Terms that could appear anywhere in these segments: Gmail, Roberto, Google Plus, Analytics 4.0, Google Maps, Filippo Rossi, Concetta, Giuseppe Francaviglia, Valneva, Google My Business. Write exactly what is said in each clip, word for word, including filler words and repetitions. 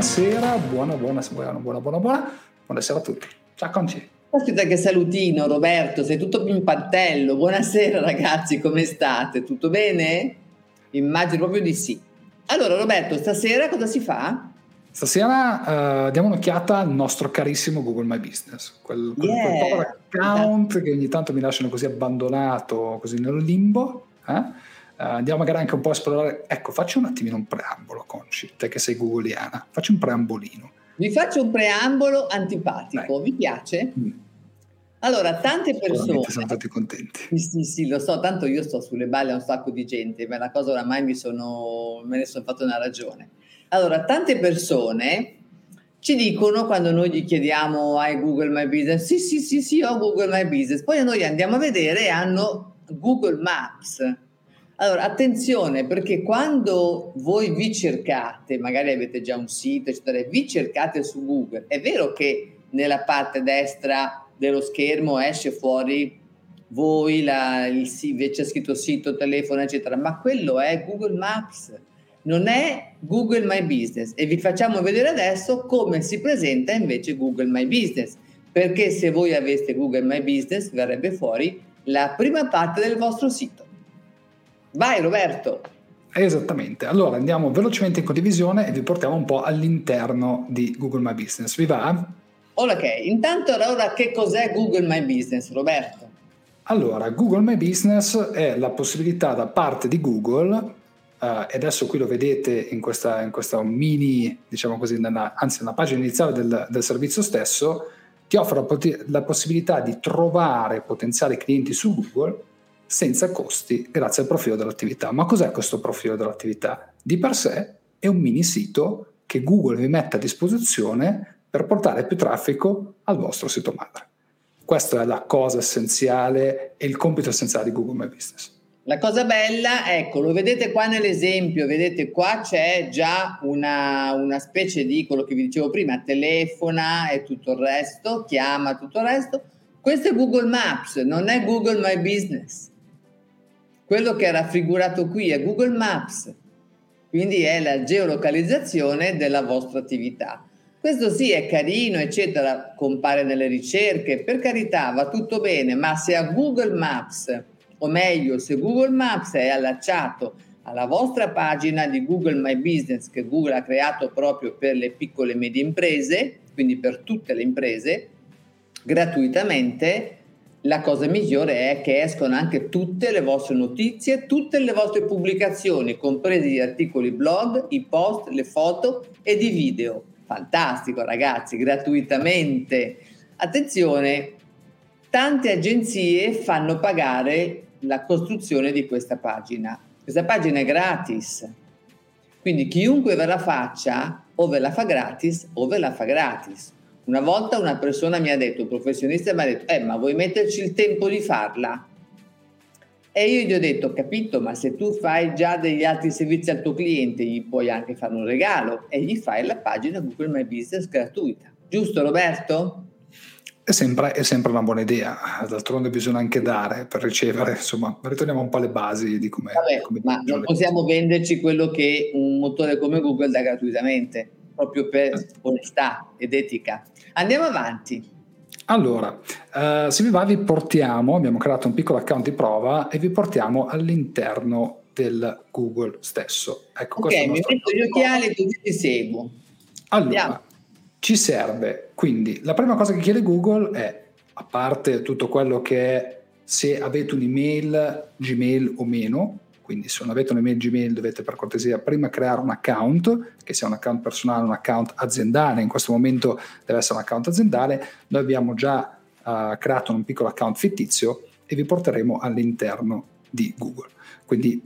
Buonasera, buona, buona, buona, buona, buona, buona, buonasera a tutti. Ciao Conci. Aspetta che salutino, Roberto, sei tutto pimpattello. Buonasera ragazzi, come state? Tutto bene? Immagino proprio di sì. Allora Roberto, stasera cosa si fa? Stasera uh, diamo un'occhiata al nostro carissimo Google My Business, quel, quel, yeah. quel povero account che ogni tanto mi lasciano così abbandonato, così nel limbo. Eh? Uh, andiamo magari anche un po' a esplorare. Ecco, faccio un attimino un preambolo, Conci, te che sei googoliana, faccio un preambolino. Vi faccio un preambolo antipatico. Dai. Vi piace? Mm. Allora, tante persone sono stati contenti. Sì, sì, sì, lo so, tanto io sto sulle balle a un sacco di gente, ma la cosa oramai mi sono, me ne sono fatta una ragione. Allora, tante persone ci dicono, quando noi gli chiediamo hai Google My Business? Sì, sì, sì, sì, ho Google My Business. Poi noi andiamo a vedere e hanno Google Maps. Allora, attenzione, perché quando voi vi cercate, magari avete già un sito, eccetera, vi cercate su Google, è vero che nella parte destra dello schermo esce fuori voi, la, il, c'è scritto sito, telefono, eccetera, ma quello è Google Maps, non è Google My Business. E vi facciamo vedere adesso come si presenta invece Google My Business, perché se voi aveste Google My Business verrebbe fuori la prima parte del vostro sito. Vai Roberto. Esattamente, allora andiamo velocemente in condivisione e vi portiamo un po' all'interno di Google My Business, vi va? Ok, intanto allora che cos'è Google My Business, Roberto? Allora, Google My Business è la possibilità da parte di Google, eh, e adesso qui lo vedete in questa, in questa mini, diciamo così, nella, anzi nella pagina iniziale del, del servizio stesso, ti offre la, la possibilità di trovare potenziali clienti su Google senza costi grazie al profilo dell'attività. Ma cos'è questo profilo dell'attività? Di per sé è un mini sito che Google vi mette a disposizione per portare più traffico al vostro sito madre. Questa è la cosa essenziale e il compito essenziale di Google My Business. La cosa bella, ecco, lo vedete qua nell'esempio, vedete qua c'è già una, una specie di quello che vi dicevo prima, telefona e tutto il resto, chiama tutto il resto. Questo è Google Maps, non è Google My Business. Quello che è raffigurato qui è Google Maps, quindi è la geolocalizzazione della vostra attività. Questo sì è carino, eccetera, compare nelle ricerche, per carità va tutto bene, ma se a Google Maps, o meglio se Google Maps è allacciato alla vostra pagina di Google My Business che Google ha creato proprio per le piccole e medie imprese, quindi per tutte le imprese, gratuitamente, la cosa migliore è che escono anche tutte le vostre notizie, tutte le vostre pubblicazioni, compresi gli articoli blog, i post, le foto ed i video. Fantastico ragazzi, gratuitamente. Attenzione, tante agenzie fanno pagare la costruzione di questa pagina. Questa pagina è gratis, quindi chiunque ve la faccia o ve la fa gratis o ve la fa gratis. Una volta una persona mi ha detto, un professionista mi ha detto, eh ma vuoi metterci il tempo di farla? E io gli ho detto, capito, ma se tu fai già degli altri servizi al tuo cliente, gli puoi anche fare un regalo e gli fai la pagina Google My Business gratuita. Giusto Roberto? È sempre, è sempre una buona idea, d'altronde bisogna anche dare per ricevere, insomma, ritorniamo un po' alle basi di come... Vabbè, come ma non possiamo venderci quello che un motore come Google dà gratuitamente. Proprio per onestà ed etica. Andiamo avanti. Allora, eh, se vi va vi portiamo, abbiamo creato un piccolo account di prova e vi portiamo all'interno del Google stesso. Ecco, ok, mi metto gli occhiali così ti seguo. Allora, Andiamo. Ci serve, quindi, la prima cosa che chiede Google è, a parte tutto quello che è se avete un'email Gmail o meno, quindi se non avete un'email Gmail dovete per cortesia prima creare un account, che sia un account personale, un account aziendale, in questo momento deve essere un account aziendale, noi abbiamo già uh, creato un piccolo account fittizio e vi porteremo all'interno di Google. Quindi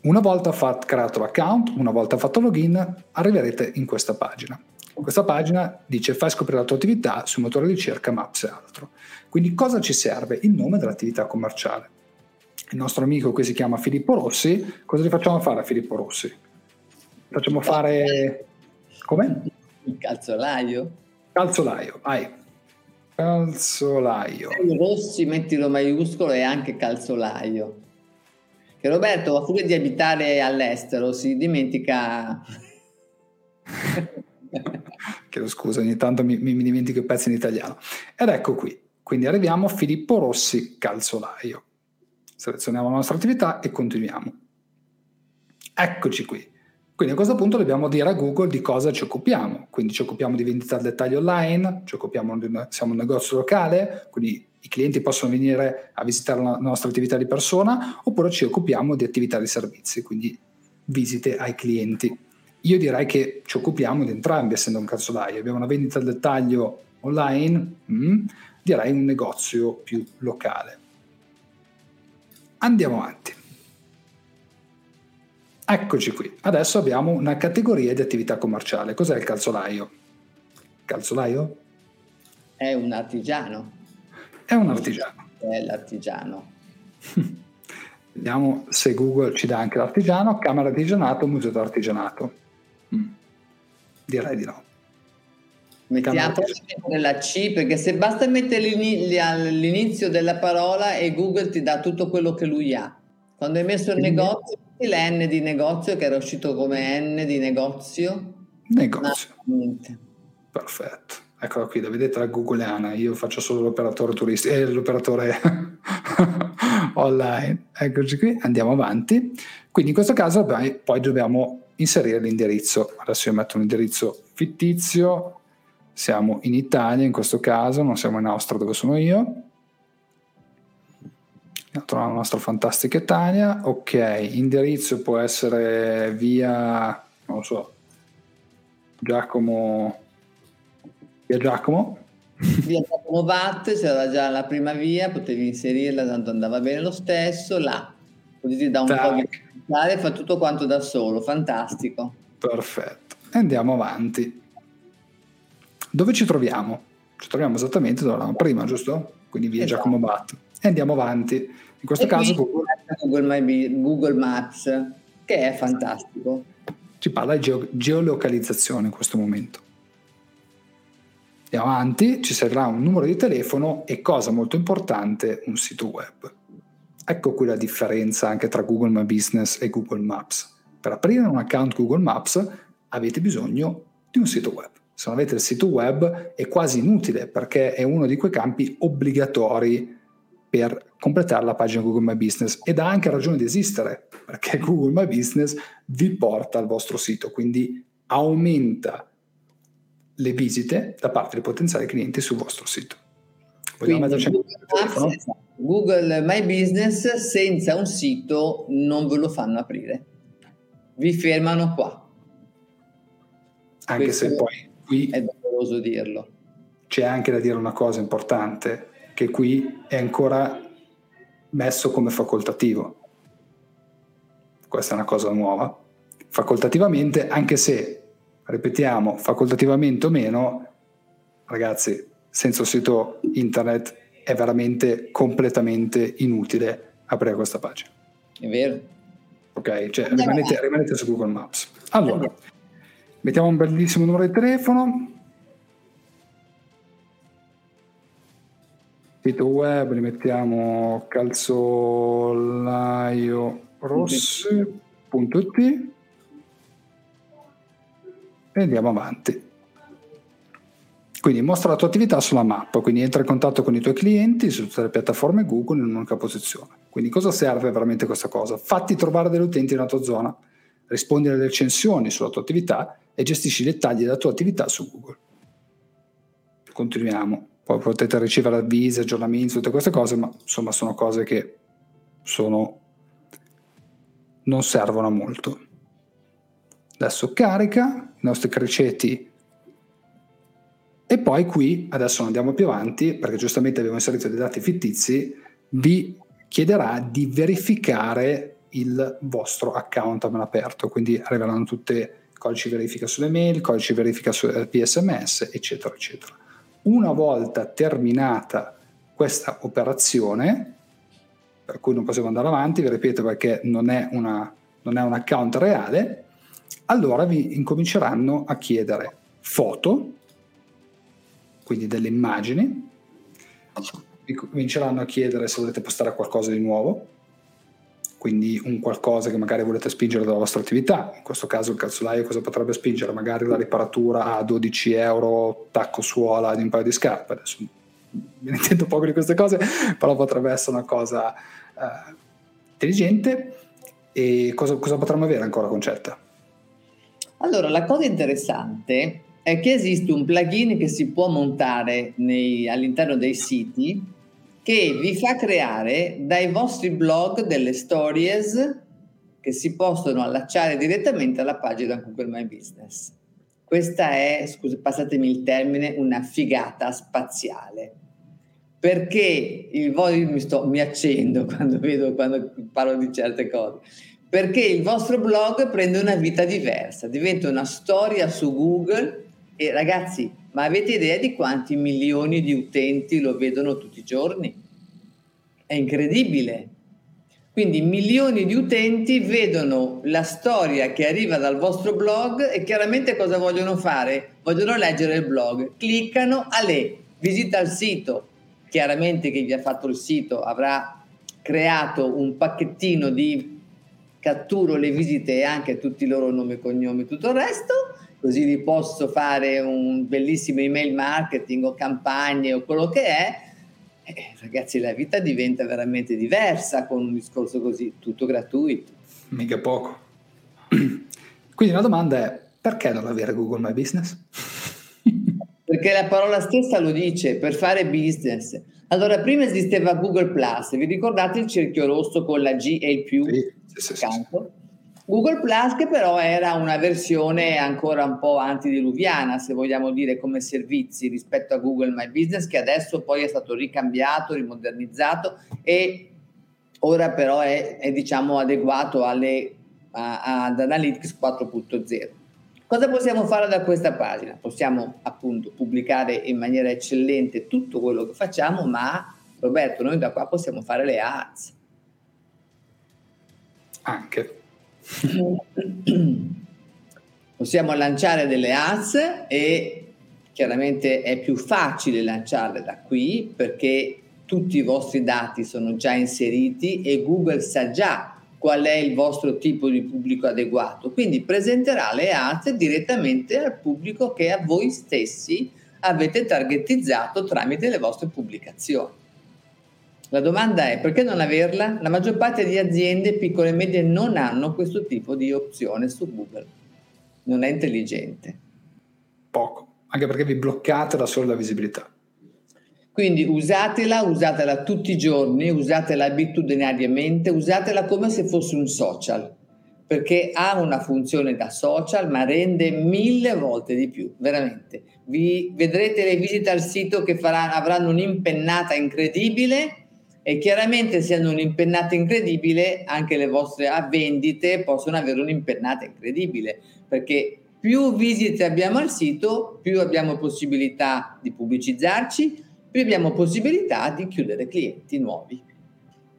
una volta fat- creato l'account, una volta fatto login, arriverete in questa pagina. Questa pagina dice fai scoprire la tua attività sul motore di ricerca Maps e altro. Quindi cosa ci serve? Il nome dell'attività commerciale. Il nostro amico qui si chiama Filippo Rossi. Cosa gli facciamo fare a Filippo Rossi? Facciamo fare... Come? Il calzolaio. Calzolaio, vai. Calzolaio. Rossi, mettilo maiuscolo, e anche calzolaio. Che Roberto, a furia di abitare all'estero, si dimentica... Chiedo scusa, ogni tanto mi, mi dimentico i pezzi in italiano. Ed ecco qui, quindi arriviamo a Filippo Rossi, calzolaio. Selezioniamo la nostra attività e continuiamo. Eccoci qui. Quindi a questo punto dobbiamo dire a Google di cosa ci occupiamo. Quindi ci occupiamo di vendita al dettaglio online, ci occupiamo di una, siamo un negozio locale, quindi i clienti possono venire a visitare la nostra attività di persona, oppure ci occupiamo di attività di servizi, quindi visite ai clienti. Io direi che ci occupiamo di entrambi, essendo un calzolaio. Abbiamo una vendita al dettaglio online, mm, direi un negozio più locale. Andiamo avanti. Eccoci qui. Adesso abbiamo una categoria di attività commerciale. Cos'è il calzolaio? Calzolaio? È un artigiano. È un artigiano. È l'artigiano. Vediamo se Google ci dà anche l'artigiano, camera artigianato, museo d'artigianato. Mm. Direi di no. Mettiamo nella C, perché se basta metterli all'inizio della parola e Google ti dà tutto quello che lui ha. Quando hai messo il Quindi, negozio, l'N di negozio, che era uscito come N di negozio. Negozio. Niente. Perfetto. Eccola qui, la vedete la googleana, io faccio solo l'operatore turistico, eh, l'operatore online. Eccoci qui, andiamo avanti. Quindi in questo caso poi, poi dobbiamo inserire l'indirizzo. Adesso io metto un indirizzo fittizio. Siamo in Italia in questo caso, non siamo in Austria dove sono io. Troviamo la nostra fantastica Italia. Ok, indirizzo può essere via, non lo so, Giacomo, via Giacomo. Via Giacomo Vatte, c'era già la prima via, potevi inserirla, tanto andava bene lo stesso. Là, così ti dà un Tac. po' di Italia, fa tutto quanto da solo, fantastico. Perfetto, andiamo avanti. Dove ci troviamo? Ci troviamo esattamente dove eravamo prima, giusto? Quindi via esatto. Giacomo Vatte. E andiamo avanti. In questo e caso Google... Google, My... Google Maps, che è fantastico. Ci parla di ge- geolocalizzazione in questo momento. Andiamo avanti, ci servirà un numero di telefono e, cosa molto importante, un sito web. Ecco qui la differenza anche tra Google My Business e Google Maps. Per aprire un account Google Maps avete bisogno di un sito web. Se non avete il sito web è quasi inutile, perché è uno di quei campi obbligatori per completare la pagina Google My Business, ed ha anche ragione di esistere, perché Google My Business vi porta al vostro sito, quindi aumenta le visite da parte dei potenziali clienti sul vostro sito. Vogliamo quindi, Google, Maps, Google My Business senza un sito non ve lo fanno aprire, vi fermano qua. Anche Questo se poi Qui è doloroso dirlo. C'è anche da dire una cosa importante, che qui è ancora messo come facoltativo. Questa è una cosa nuova. Facoltativamente, anche se, ripetiamo, facoltativamente o meno, ragazzi, senza il sito internet è veramente completamente inutile aprire questa pagina. È vero. Ok, cioè rimanete, rimanete su Google Maps. Allora, mettiamo un bellissimo numero di telefono, sito web, li mettiamo calzolaio rossi punto it e andiamo avanti. Quindi mostra la tua attività sulla mappa, quindi entra in contatto con i tuoi clienti su tutte le piattaforme Google in un'unica posizione. Quindi cosa serve veramente questa cosa? Fatti trovare degli utenti nella tua zona, rispondi alle recensioni sulla tua attività e gestisci i dettagli della tua attività su Google. Continuiamo, poi potete ricevere avvisi, aggiornamenti, tutte queste cose, ma insomma sono cose che sono non servono a molto. Adesso carica i nostri criceti e poi qui adesso non andiamo più avanti, perché giustamente abbiamo inserito dei dati fittizi. Vi chiederà di verificare il vostro account aperto, quindi arriveranno tutte codici verifica sulle mail, codici verifica su P S M S, eccetera eccetera. Una volta terminata questa operazione, per cui non possiamo andare avanti, vi ripeto, perché non è una non è un account reale, allora vi incominceranno a chiedere foto, quindi delle immagini, vi cominceranno a chiedere se volete postare qualcosa di nuovo, quindi un qualcosa che magari volete spingere dalla vostra attività. In questo caso il calzolaio cosa potrebbe spingere? Magari la riparatura a dodici euro, tacco suola di un paio di scarpe. Adesso mi intendo poco di queste cose, però potrebbe essere una cosa eh, intelligente. E cosa, cosa potremmo avere ancora, Concetta? Allora, la cosa interessante è che esiste un plugin che si può montare nei, all'interno dei siti, che vi fa creare dai vostri blog delle stories che si possono allacciare direttamente alla pagina Google My Business. Questa è, scusa, passatemi il termine, una figata spaziale, perché il vo- mi, sto, mi accendo quando vedo, quando parlo di certe cose, perché il vostro blog prende una vita diversa, diventa una storia su Google. E ragazzi, ma avete idea di quanti milioni di utenti lo vedono tutti i giorni? È incredibile. Quindi milioni di utenti vedono la storia che arriva dal vostro blog, e chiaramente cosa vogliono fare? Vogliono leggere il blog, cliccano, ale, visita il sito. Chiaramente chi vi ha fatto il sito avrà creato un pacchettino di catturo le visite e anche tutti i loro nomi e cognomi e tutto il resto, così vi posso fare un bellissimo email marketing o campagne o quello che è. Eh, ragazzi, la vita diventa veramente diversa con un discorso così, tutto gratuito. Mica poco. Quindi la domanda è: perché non avere Google My Business? Perché la parola stessa lo dice, per fare business. Allora, prima esisteva Google Plus, vi ricordate il cerchio rosso con la G e il più? Sì, sì, sì, accanto? Sì. Google Plus, che però era una versione ancora un po' antidiluviana, se vogliamo dire, come servizi rispetto a Google My Business, che adesso poi è stato ricambiato, rimodernizzato, e ora però è, è diciamo adeguato alle, a, ad Analytics quattro punto zero. Cosa possiamo fare da questa pagina? Possiamo appunto pubblicare in maniera eccellente tutto quello che facciamo, ma Roberto, noi da qua possiamo fare le ads. Anche. Possiamo lanciare delle ads, e chiaramente è più facile lanciarle da qui perché tutti i vostri dati sono già inseriti e Google sa già qual è il vostro tipo di pubblico adeguato, quindi presenterà le ads direttamente al pubblico che a voi stessi avete targetizzato tramite le vostre pubblicazioni. La domanda è: perché non averla? La maggior parte di aziende piccole e medie non hanno questo tipo di opzione su Google. Non è intelligente. Poco, anche perché vi bloccate da sola la visibilità. Quindi usatela, usatela tutti i giorni, usatela abitudinariamente, usatela come se fosse un social, perché ha una funzione da social ma rende mille volte di più, veramente. Vi vedrete le visite al sito che faranno, avranno un'impennata incredibile. E chiaramente, se hanno un'impennata incredibile, anche le vostre vendite possono avere un'impennata incredibile, perché più visite abbiamo al sito, più abbiamo possibilità di pubblicizzarci, più abbiamo possibilità di chiudere clienti nuovi.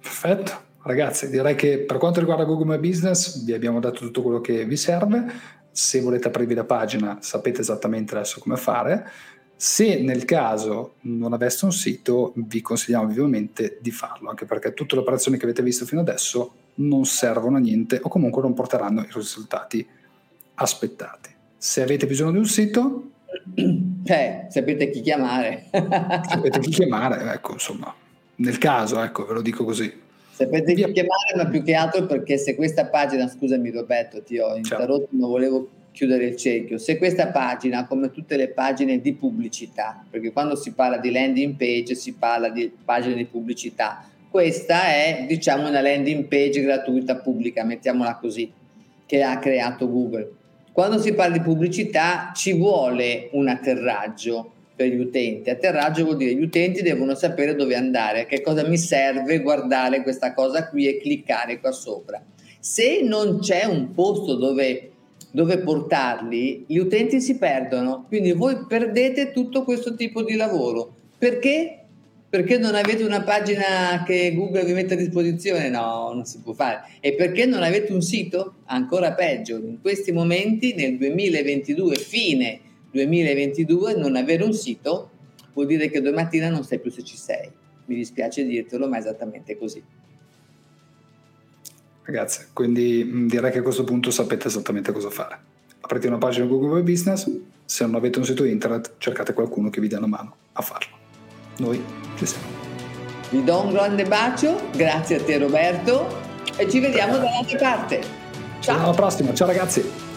Perfetto. Ragazzi, direi che per quanto riguarda Google My Business vi abbiamo dato tutto quello che vi serve. Se volete aprirvi la pagina, sapete esattamente adesso come fare. Se nel caso non aveste un sito, vi consigliamo vivamente di farlo, anche perché tutte le operazioni che avete visto fino adesso non servono a niente, o comunque non porteranno i risultati aspettati. Se avete bisogno di un sito, eh, sapete chi chiamare. Sapete chi chiamare, ecco, insomma, nel caso, ecco, ve lo dico così. Sapete chi chiamare, ma più che altro perché se questa pagina, scusami Roberto, ti ho interrotto, non volevo chiudere il cerchio. Se questa pagina, come tutte le pagine di pubblicità, perché quando si parla di landing page si parla di pagine di pubblicità, questa è, diciamo, una landing page gratuita pubblica, mettiamola così, che ha creato Google. Quando si parla di pubblicità ci vuole un atterraggio per gli utenti. Atterraggio vuol dire gli utenti devono sapere dove andare, che cosa mi serve guardare questa cosa qui e cliccare qua sopra. Se non c'è un posto dove dove portarli, gli utenti si perdono, quindi voi perdete tutto questo tipo di lavoro. Perché? Perché non avete una pagina che Google vi mette a disposizione? No, non si può fare. E perché non avete un sito? Ancora peggio, in questi momenti, nel duemilaventidue, fine duemilaventidue, non avere un sito vuol dire che domattina non sai più se ci sei. Mi dispiace dirtelo, ma è esattamente così. Ragazzi, quindi mh, direi che a questo punto sapete esattamente cosa fare. Aprite una pagina Google My Business, se non avete un sito internet cercate qualcuno che vi dia una mano a farlo. Noi ci siamo. Vi do un grande bacio, grazie a te Roberto, e ci vediamo dall'altra parte. Ciao. Ci vediamo alla prossima, ciao ragazzi.